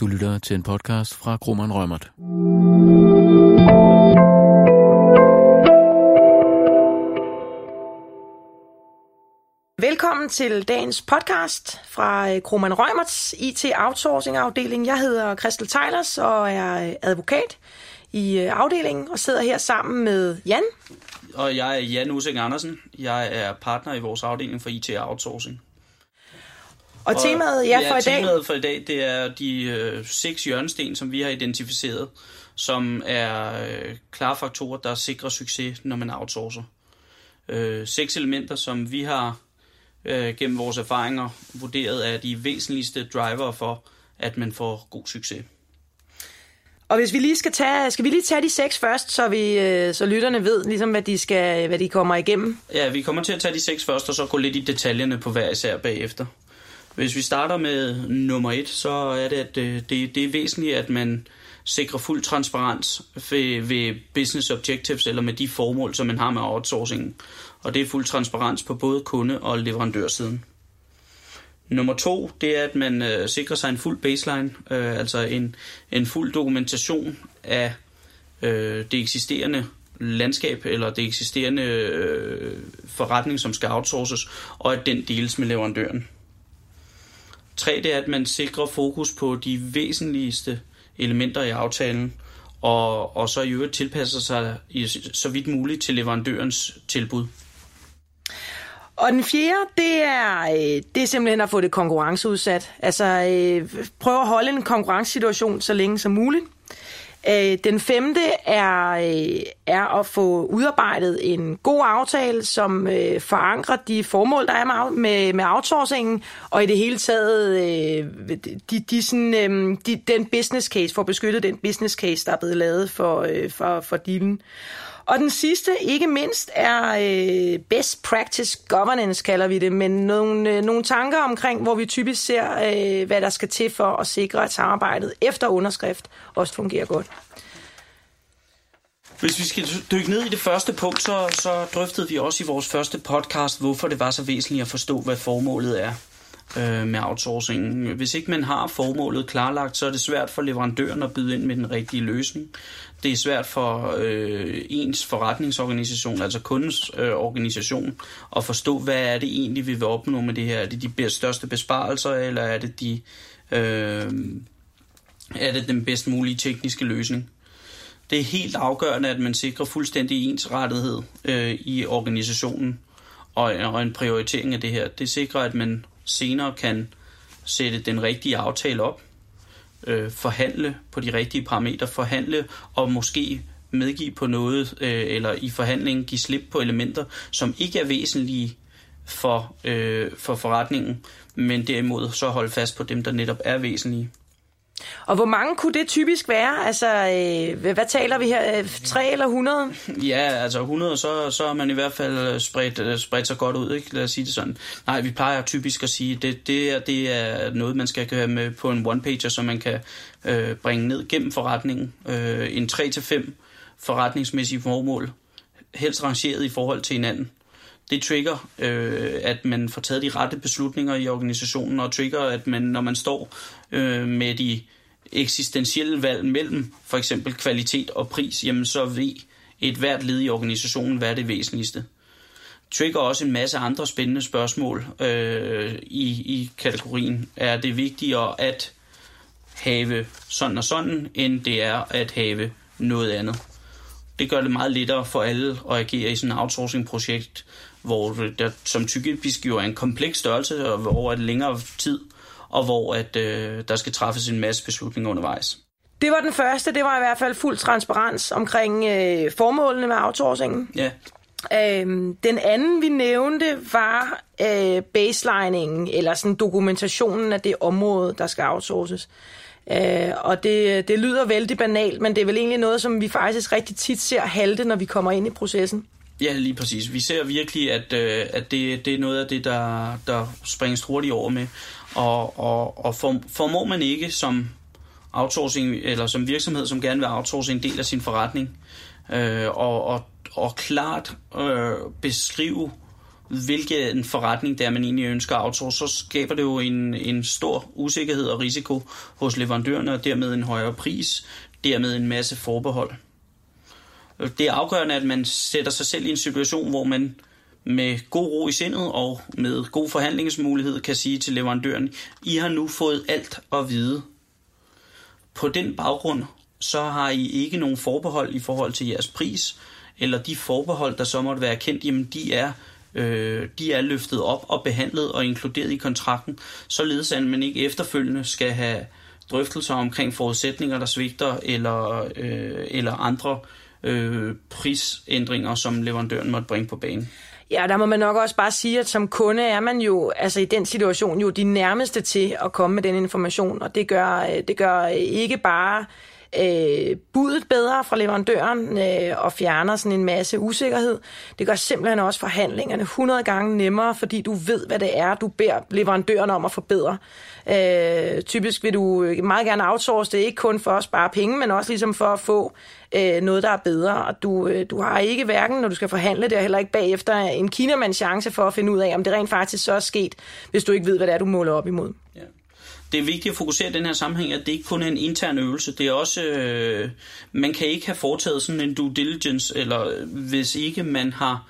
Du lytter til en podcast fra Kromann Reumert. Velkommen til dagens podcast fra Kromann Reumerts IT Outsourcing afdeling. Jeg hedder Christel Theilers og er advokat i afdelingen og sidder her sammen med Jan. Og jeg er Jan Usik Andersen. Jeg er partner i vores afdeling for IT Outsourcing. Og temaet, for i dag, det er de 6 hjørnesten, som vi har identificeret, som er klare faktorer, der sikrer succes, når man outsourcer. 6 elementer, som vi har gennem vores erfaringer vurderet er de væsentligste drivere for, at man får god succes. Og hvis vi lige skal vi lige tage de 6 først, så lytterne ved ligesom hvad de kommer igennem. Ja, vi kommer til at tage de 6 først og så gå lidt i detaljerne på hver især bagefter. Hvis vi starter med nummer 1, så er det, at det er væsentligt, at man sikrer fuld transparens ved business objectives eller med de formål, som man har med outsourcingen. Og det er fuld transparens på både kunde- og leverandørsiden. Nummer 2, det er, at man sikrer sig en fuld baseline, altså en fuld dokumentation af det eksisterende landskab eller det eksisterende forretning, som skal outsources, og at den deles med leverandøren. 3, det er, at man sikrer fokus på de væsentligste elementer i aftalen, og så i øvrigt tilpasser sig så vidt muligt til leverandørens tilbud. Og den 4, det er simpelthen at få det konkurrenceudsat. Altså prøve at holde en konkurrencesituation så længe som muligt. Den 5. er at få udarbejdet en god aftale, som forankrer de formål, der er med outsourcingen, og i det hele taget den business case, for at beskytte den business case, der er blevet lavet for dealen. Og den sidste, ikke mindst, er best practice governance, kalder vi det, men nogle tanker omkring, hvor vi typisk ser, hvad der skal til for at sikre, at samarbejdet efter underskrift også fungerer godt. Hvis vi skal dykke ned i det første punkt, så drøftede vi også i vores første podcast, hvorfor det var så væsentligt at forstå, hvad formålet er med outsourcingen. Hvis ikke man har formålet klarlagt, så er det svært for leverandøren at byde ind med den rigtige løsning. Det er svært for ens forretningsorganisation, altså kundens organisation, at forstå, hvad er det egentlig, vi vil opnå med det her. Er det de største besparelser, eller er det den bedst mulige tekniske løsning? Det er helt afgørende, at man sikrer fuldstændig ensrettighed i organisationen, og en prioritering af det her. Det sikrer, at man senere kan sætte den rigtige aftale op, forhandle på de rigtige parametre, forhandle og måske medgive på noget, eller i forhandlingen give slip på elementer, som ikke er væsentlige for forretningen, men derimod så holde fast på dem, der netop er væsentlige. Og hvor mange kunne det typisk være? Altså, hvad taler vi her? 3 eller 100? Ja, altså 100, så er man i hvert fald spredt sig godt ud, ikke? Lad os sige det sådan. Nej, vi plejer typisk at sige, at det er noget, man skal have med på en one-pager, så man kan bringe ned gennem forretningen. En 3-5 forretningsmæssige formål, helst rangeret i forhold til hinanden. Det trigger, at man får taget de rette beslutninger i organisationen, og trigger, at man, når man står med de eksistentielle valg mellem for eksempel kvalitet og pris, jamen så ved et hvert led i organisationen, hvad er det væsentligste. Trigger også en masse andre spændende spørgsmål i kategorien. Er det vigtigere at have sådan og sådan, end det er at have noget andet? Det gør det meget lettere for alle at agere i sådan et outsourcing-projekt, hvor der som typisk jo er en kompleks størrelse over et længere tid, og hvor at, der skal træffes en masse beslutninger undervejs. Det var den første. Det var i hvert fald fuld transparens omkring formålene med outsourcingen. Ja. Den anden, vi nævnte, var baseliningen, eller sådan dokumentationen af det område, der skal outsources. Og det lyder vældig banalt, men det er vel egentlig noget, som vi faktisk rigtig tit ser halte, når vi kommer ind i processen. Ja, lige præcis. Vi ser virkelig, at det er noget af det, der springes hurtigt over med. Og formår man ikke som outsourcing, eller som virksomhed, som gerne vil outsource en del af sin forretning, og klart beskrive hvilken forretning det er, man egentlig ønsker at outsource, så skaber det jo en stor usikkerhed og risiko hos leverandørerne, og dermed en højere pris, dermed en masse forbehold. Det er afgørende, at man sætter sig selv i en situation, hvor man med god ro i sindet og med god forhandlingsmulighed kan sige til leverandøren, I har nu fået alt at vide. På den baggrund, så har I ikke nogen forbehold i forhold til jeres pris, eller de forbehold, der så måtte være kendt, jamen de er løftet op og behandlet og inkluderet i kontrakten, således at man ikke efterfølgende skal have drøftelser omkring forudsætninger, der svigter, eller andre prisændringer, som leverandøren måtte bringe på banen. Ja, der må man nok også bare sige, at som kunde er man jo altså i den situation jo de nærmeste til at komme med den information, og det gør ikke bare budet bedre fra leverandøren og fjerner sådan en masse usikkerhed. Det gør simpelthen også forhandlingerne 100 gange nemmere, fordi du ved, hvad det er, du beder leverandøren om at forbedre. Typisk vil du meget gerne outsource det, ikke kun for at spare penge, men også ligesom for at få noget, der er bedre. Og du har ikke hverken, når du skal forhandle det, og heller ikke bagefter en kinamands chance for at finde ud af, om det rent faktisk så er sket, hvis du ikke ved, hvad det er, du måler op imod. Ja. Det er vigtigt at fokusere i den her sammenhæng, at det ikke kun er en intern øvelse. Det er også, man kan ikke have foretaget sådan en due diligence, eller hvis ikke man har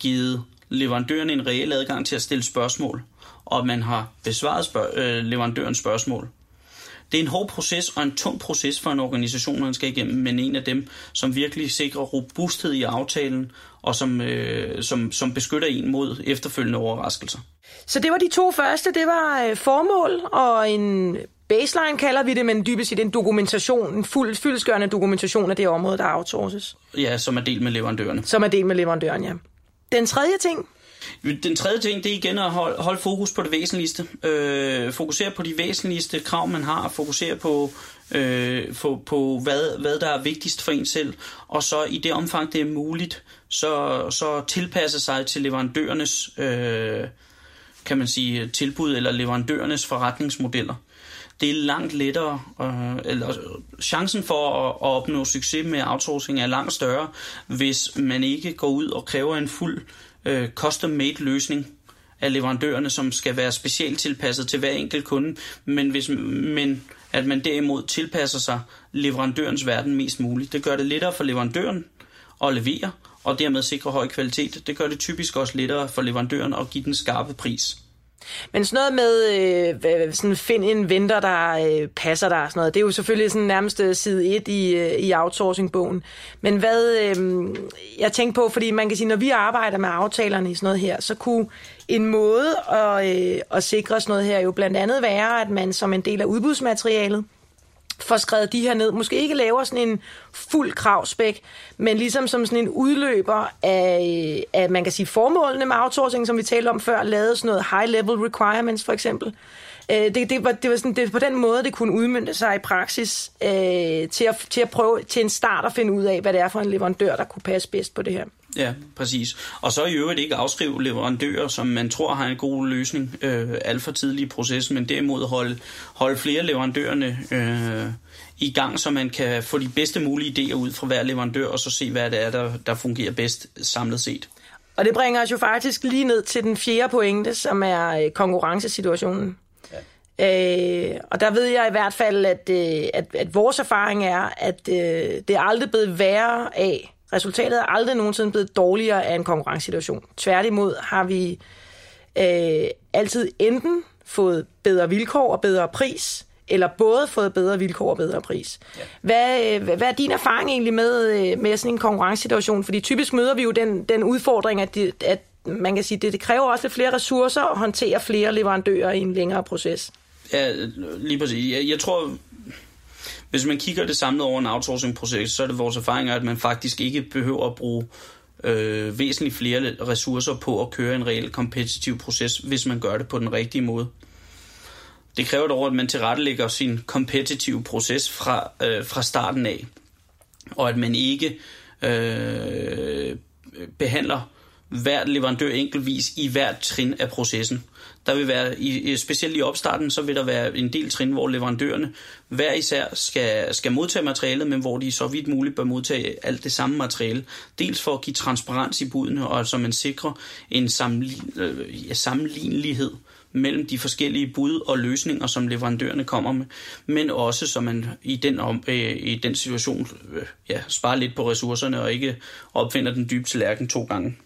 givet leverandøren en reel adgang til at stille spørgsmål, og man har besvaret leverandørens spørgsmål. Det er en hård proces og en tung proces for en organisation, man skal igennem, men en af dem, som virkelig sikrer robusthed i aftalen, og som beskytter en mod efterfølgende overraskelser. Så det var de to første. Det var formål og en baseline, kalder vi det, men dybest set en dokumentation, en fyldestgørende dokumentation af det område, der outsources. Ja, som er delt med leverandørerne. Ja. Den tredje ting, det er igen at holde fokus på det væsentligste. Fokusere på de væsentligste krav, man har. Fokusere på hvad der er vigtigst for en selv. Og så i det omfang, det er muligt, så tilpasse sig til leverandørernes kan man sige, tilbud eller leverandørernes forretningsmodeller. Det er langt lettere, eller chancen for at opnå succes med outsourcing er langt større, hvis man ikke går ud og kræver en fuld custom-made løsning af leverandørerne, som skal være specielt tilpasset til hver enkelt kunde, men at man derimod tilpasser sig leverandørens verden mest muligt. Det gør det lettere for leverandøren at levere, og dermed sikre høj kvalitet. Det gør det typisk også lettere for leverandøren at give den skarpe pris. Men sådan noget med sådan find en vendor, der passer dig, sådan noget, det er jo selvfølgelig sådan nærmest side 1 i outsourcing-bogen. Men hvad jeg tænker på, fordi man kan sige, når vi arbejder med aftalerne i sådan noget her, så kunne en måde at sikre sådan noget her jo blandt andet være, at man som en del af udbudsmaterialet får skrevet de her ned, måske ikke laver sådan en fuld kravspæk, men ligesom som sådan en udløber af man kan sige, formålene med outsourcing, som vi talte om før, lavede sådan noget high-level requirements for eksempel. Det var på den måde, det kunne udmønte sig i praksis til at prøve til en start at finde ud af, hvad det er for en leverandør, der kunne passe bedst på det her. Ja, præcis. Og så i øvrigt ikke afskrive leverandører, som man tror har en god løsning alt for tidlig i processen, men derimod holde flere leverandørerne i gang, så man kan få de bedste mulige idéer ud fra hver leverandør, og så se, hvad det er, der fungerer bedst samlet set. Og det bringer os jo faktisk lige ned til den fjerde pointe, som er konkurrencesituationen. Og der ved jeg i hvert fald, at vores erfaring er, at det er aldrig blevet værre af, resultatet er aldrig nogensinde blevet dårligere af en konkurrencesituation. Tværtimod har vi altid enten fået bedre vilkår og bedre pris, eller både fået bedre vilkår og bedre pris. Ja. Hvad er din erfaring egentlig med sådan en konkurrencesituation? Fordi typisk møder vi jo den udfordring, at man kan sige, det kræver også lidt flere ressourcer og håndtere flere leverandører i en længere proces. Ja, lige præcis. Jeg tror, hvis man kigger det samlet over en outsourcing-proces, så er det vores erfaring, at man faktisk ikke behøver at bruge væsentligt flere ressourcer på at køre en reel kompetitiv proces, hvis man gør det på den rigtige måde. Det kræver dog, at man tilrettelægger sin kompetitive proces fra starten af, og at man ikke behandler hver leverandør enkeltvis i hvert trin af processen. Der vil være, specielt i opstarten, så vil der være en del trin, hvor leverandørerne hver især skal modtage materialet, men hvor de så vidt muligt bør modtage alt det samme materiale. Dels for at give transparens i budene, og så man sikrer en sammenlignelighed mellem de forskellige bud og løsninger, som leverandørerne kommer med, men også så man i den situation sparer lidt på ressourcerne og ikke opfinder den dybe tallerken 2 gange.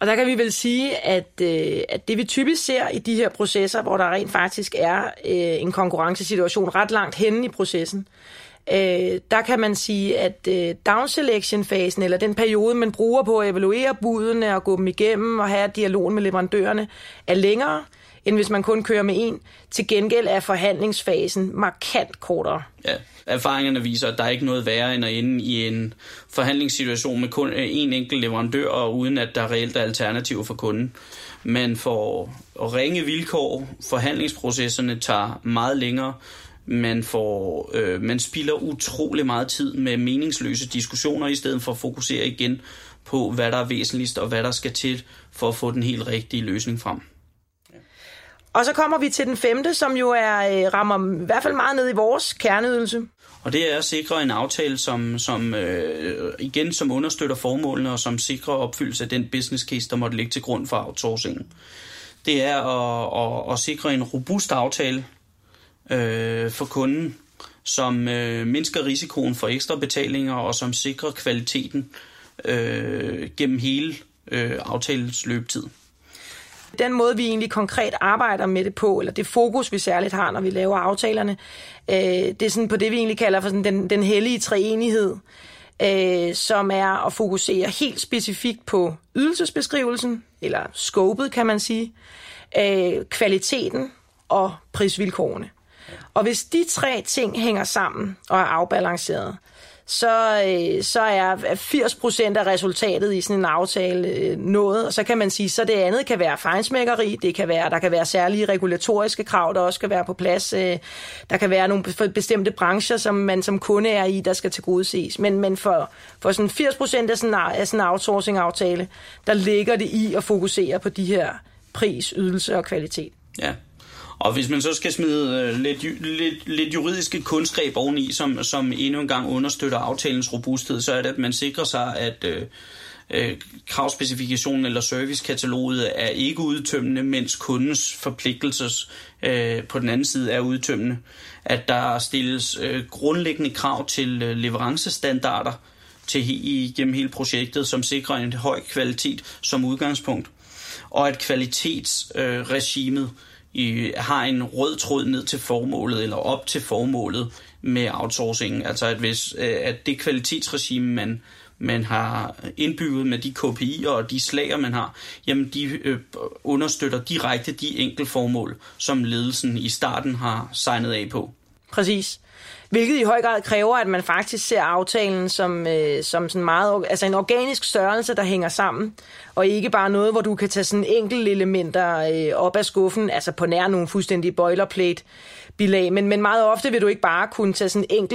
Og der kan vi vel sige, at det vi typisk ser i de her processer, hvor der rent faktisk er en konkurrencesituation ret langt henne i processen, der kan man sige, at downselection-fasen, eller den periode, man bruger på at evaluere budene og gå dem igennem og have dialogen med leverandørerne, er længere, end hvis man kun kører med en. Til gengæld er forhandlingsfasen markant kortere. Ja, erfaringerne viser, at der er ikke noget værre end at ende i en forhandlingssituation med kun en enkelt leverandør, og uden at der reelt er alternativer for kunden. Man får ringe vilkår, forhandlingsprocesserne tager meget længere, man spilder utrolig meget tid med meningsløse diskussioner, i stedet for at fokusere igen på, hvad der er væsentligst, og hvad der skal til for at få den helt rigtige løsning frem. Og så kommer vi til den 5., som jo rammer i hvert fald meget ned i vores kerneydelse. Og det er at sikre en aftale, som understøtter formålene og som sikrer opfyldelse af den business case, der måtte ligge til grund for outsourcingen. Det er at sikre en robust aftale for kunden, som mindsker risikoen for ekstra betalinger og som sikrer kvaliteten gennem hele aftalens løbetid. Den måde, vi egentlig konkret arbejder med det på, eller det fokus, vi særligt har, når vi laver aftalerne, det er sådan på det, vi egentlig kalder for sådan den hellige treenighed, som er at fokusere helt specifikt på ydelsesbeskrivelsen, eller scopet, kan man sige, kvaliteten og prisvilkårene. Og hvis de 3 ting hænger sammen og er afbalanceret, så er 80% af resultatet i sådan en aftale nået, og så kan man sige, så det andet kan være fejnsmækkeri, der kan være særlige regulatoriske krav, der også skal være på plads, der kan være nogle bestemte brancher, som man som kunde er i, der skal tilgodeses. Men for sådan 80% af sådan en outsourcing-aftale, der ligger det i at fokusere på de her pris, ydelse og kvalitet. Ja. Og hvis man så skal smide lidt juridiske kundskab oveni, som endnu en gang understøtter aftalens robusthed, så er det, at man sikrer sig, at kravspecifikationen eller servicekataloget er ikke udtømmende, mens kundens forpligtelser på den anden side er udtømmende. At der stilles grundlæggende krav til leverancestandarder gennem hele projektet, som sikrer en høj kvalitet som udgangspunkt. Og at kvalitetsregimet har en rød tråd ned til formålet eller op til formålet med outsourcingen. Altså at det kvalitetsregime, man har indbygget med de KPI'er og de slager, man har, jamen de understøtter direkte de enkeltformål, som ledelsen i starten har signet af på. Præcis. Hvilket i høj grad kræver, at man faktisk ser aftalen som sådan meget, altså en organisk størrelse, der hænger sammen, og ikke bare noget, hvor du kan tage sådan enkelte elementer op af skuffen, altså på nær nogle fuldstændige boilerplate-bilag, men meget ofte vil du ikke bare kunne tage sådan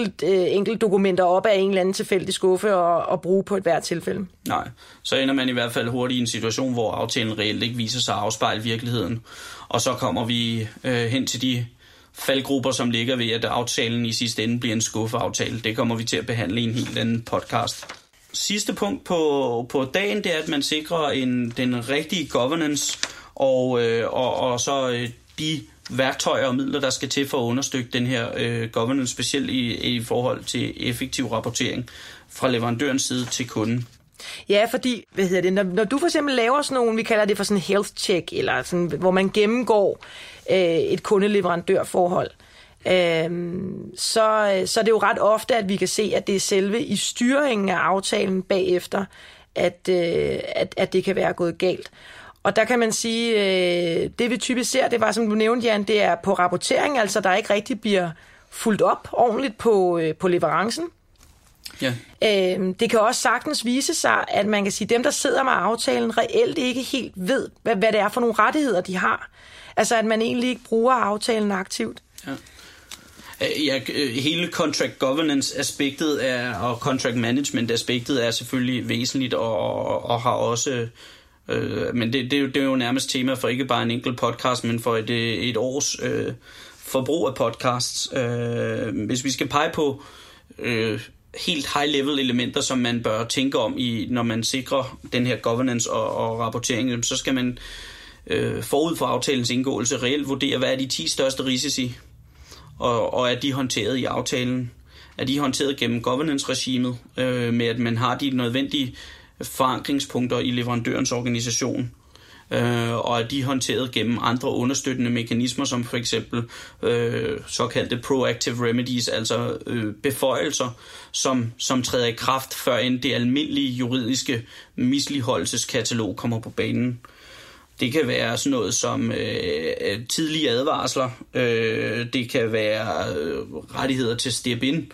enkelt dokumenter op af en eller anden tilfældig skuffe og bruge på et hvert tilfælde. Nej, så ender man i hvert fald hurtigt i en situation, hvor aftalen reelt ikke viser sig at afspejle virkeligheden, og så kommer vi hen til de faldgrupper, som ligger ved, at aftalen i sidste ende bliver en skuffeaftale. Det kommer vi til at behandle i en helt anden podcast. Sidste punkt på dagen, det er, at man sikrer den rigtige governance og så de værktøjer og midler, der skal til for at understøtte den her governance, specielt i forhold til effektiv rapportering fra leverandørens side til kunden. Ja, fordi, når du for eksempel laver sådan nogle, vi kalder det for sådan health check, eller sådan, hvor man gennemgår et kundeleverandørforhold, så er det jo ret ofte, at vi kan se, at det er selve i styringen af aftalen bagefter, at det kan være gået galt. Og der kan man sige, det vi typisk ser, det var, som du nævnte, Jan, det er på rapportering, altså der ikke rigtig bliver fulgt op ordentligt på leverancen. Ja. Det kan også sagtens vise sig, at man kan sige, at dem, der sidder med aftalen, reelt ikke helt ved, hvad det er for nogle rettigheder, de har. Altså, at man egentlig ikke bruger aftalen aktivt. Ja. Hele contract governance-aspektet og contract management-aspektet er selvfølgelig væsentligt og har også Men det er jo nærmest tema for ikke bare en enkelt podcast, men for et års forbrug af podcasts. Hvis vi skal pege på helt high-level elementer, som man bør tænke om, når man sikrer den her governance og rapportering, så skal man forud for aftalens indgåelse reelt vurdere, hvad er de 10 største risici, og er de håndteret i aftalen? Er de håndteret gennem governance-regimet, med at man har de nødvendige forankringspunkter i leverandørens organisation, og er de håndteret gennem andre understøttende mekanismer, som for eksempel såkaldte proactive remedies, altså beføjelser, som træder i kraft, før end det almindelige juridiske misligholdelseskatalog kommer på banen. Det kan være sådan noget som tidlige advarsler, det kan være rettigheder til step-in,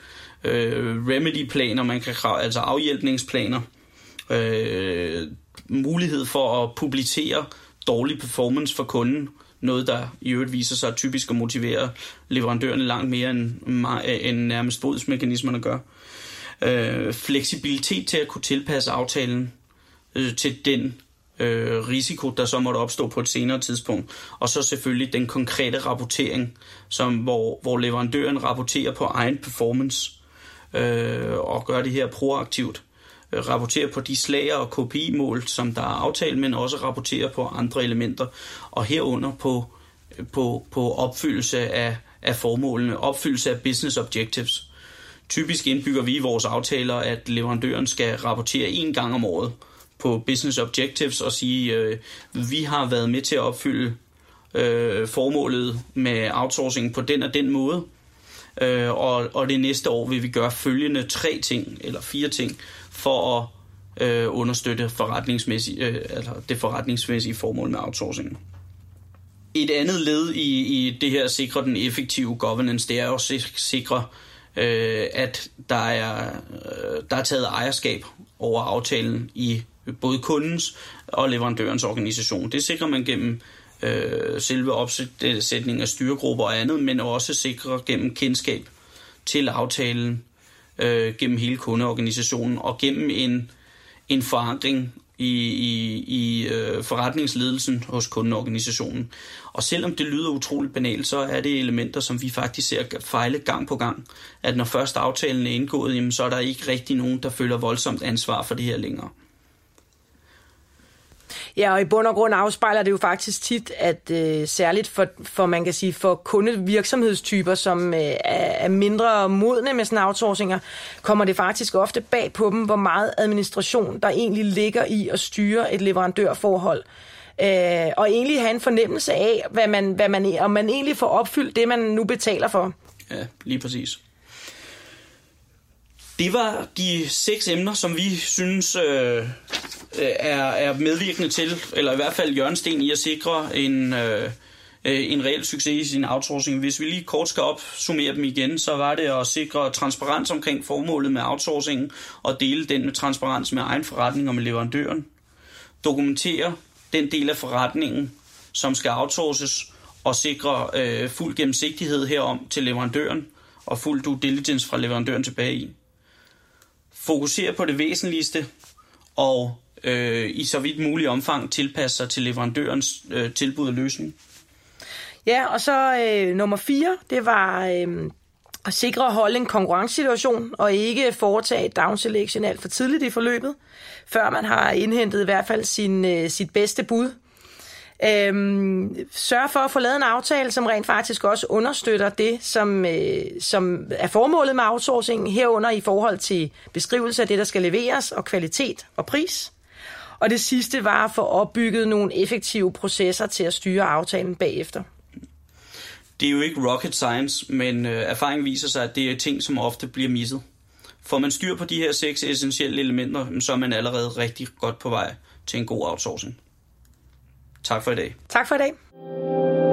remedy-planer, man kan kræve, altså afhjælpningsplaner, mulighed for at publicere dårlig performance for kunden, noget der i øvrigt viser sig typisk at motivere leverandørerne langt mere end nærmest bodsmekanismerne gør. Fleksibilitet til at kunne tilpasse aftalen til den risiko, der så måtte opstå på et senere tidspunkt. Og så selvfølgelig den konkrete rapportering, hvor leverandøren rapporterer på egen performance og gør det her proaktivt. Rapporterer på de slager og KPI-mål, som der er aftalt, men også rapporterer på andre elementer, og herunder på opfyldelse af formålene, opfyldelse af business objectives. Typisk indbygger vi i vores aftaler, at leverandøren skal rapportere 1 gang om året på business objectives og sige, vi har været med til at opfylde formålet med outsourcing på den og den måde, og det næste år vil vi gøre følgende 3 ting eller 4 ting, for at understøtte det forretningsmæssige formål med outsourcing. Et andet led i det her at sikre den effektive governance, det er jo at sikre, at der er taget ejerskab over aftalen i både kundens og leverandørens organisation. Det sikrer man gennem selve opsætning af styregrupper og andet, men også sikrer gennem kendskab til aftalen, gennem hele kundeorganisationen og gennem en forankring i forretningsledelsen hos kundeorganisationen. Og selvom det lyder utroligt banalt, så er det elementer, som vi faktisk ser fejle gang på gang, at når først aftalen er indgået, jamen, så er der ikke rigtig nogen, der føler voldsomt ansvar for det her længere. Ja, og i bund og grund afspejler det jo faktisk tit, at særligt for man kan sige, for kundevirksomhedstyper, som er mindre modne med sådan outsourcinger, kommer det faktisk ofte bag på dem, hvor meget administration der egentlig ligger i at styre et leverandørforhold. Og egentlig have en fornemmelse af, om man egentlig får opfyldt det, man nu betaler for. Ja, lige præcis. Det var de 6 emner, som vi synes er medvirkende til, eller i hvert fald hjørnesten i at sikre en reel succes i sin outsourcing. Hvis vi lige kort skal opsummere dem igen, så var det at sikre transparens omkring formålet med outsourcingen og dele den med transparens med egen forretning og med leverandøren. Dokumentere den del af forretningen, som skal outsources, og sikre fuld gennemsigtighed herom til leverandøren og fuld due diligence fra leverandøren tilbage i. Fokusere på det væsentligste og i så vidt mulig omfang tilpasse sig til leverandørens tilbud og løsning. Ja, og så nummer 4, det var at sikre at holde en konkurrencesituation og ikke foretage downselection alt for tidligt i forløbet, før man har indhentet i hvert fald sit bedste bud. Sørg for at få lavet en aftale, som rent faktisk også understøtter det, som er formålet med outsourcing, herunder i forhold til beskrivelse af det, der skal leveres, og kvalitet og pris. Og det sidste var at få opbygget nogle effektive processer til at styre aftalen bagefter. Det er jo ikke rocket science, men erfaringen viser sig, at det er ting, som ofte bliver misset. Får man styr på de her 6 essentielle elementer, så er man allerede rigtig godt på vej til en god outsourcing. Tak for i dag.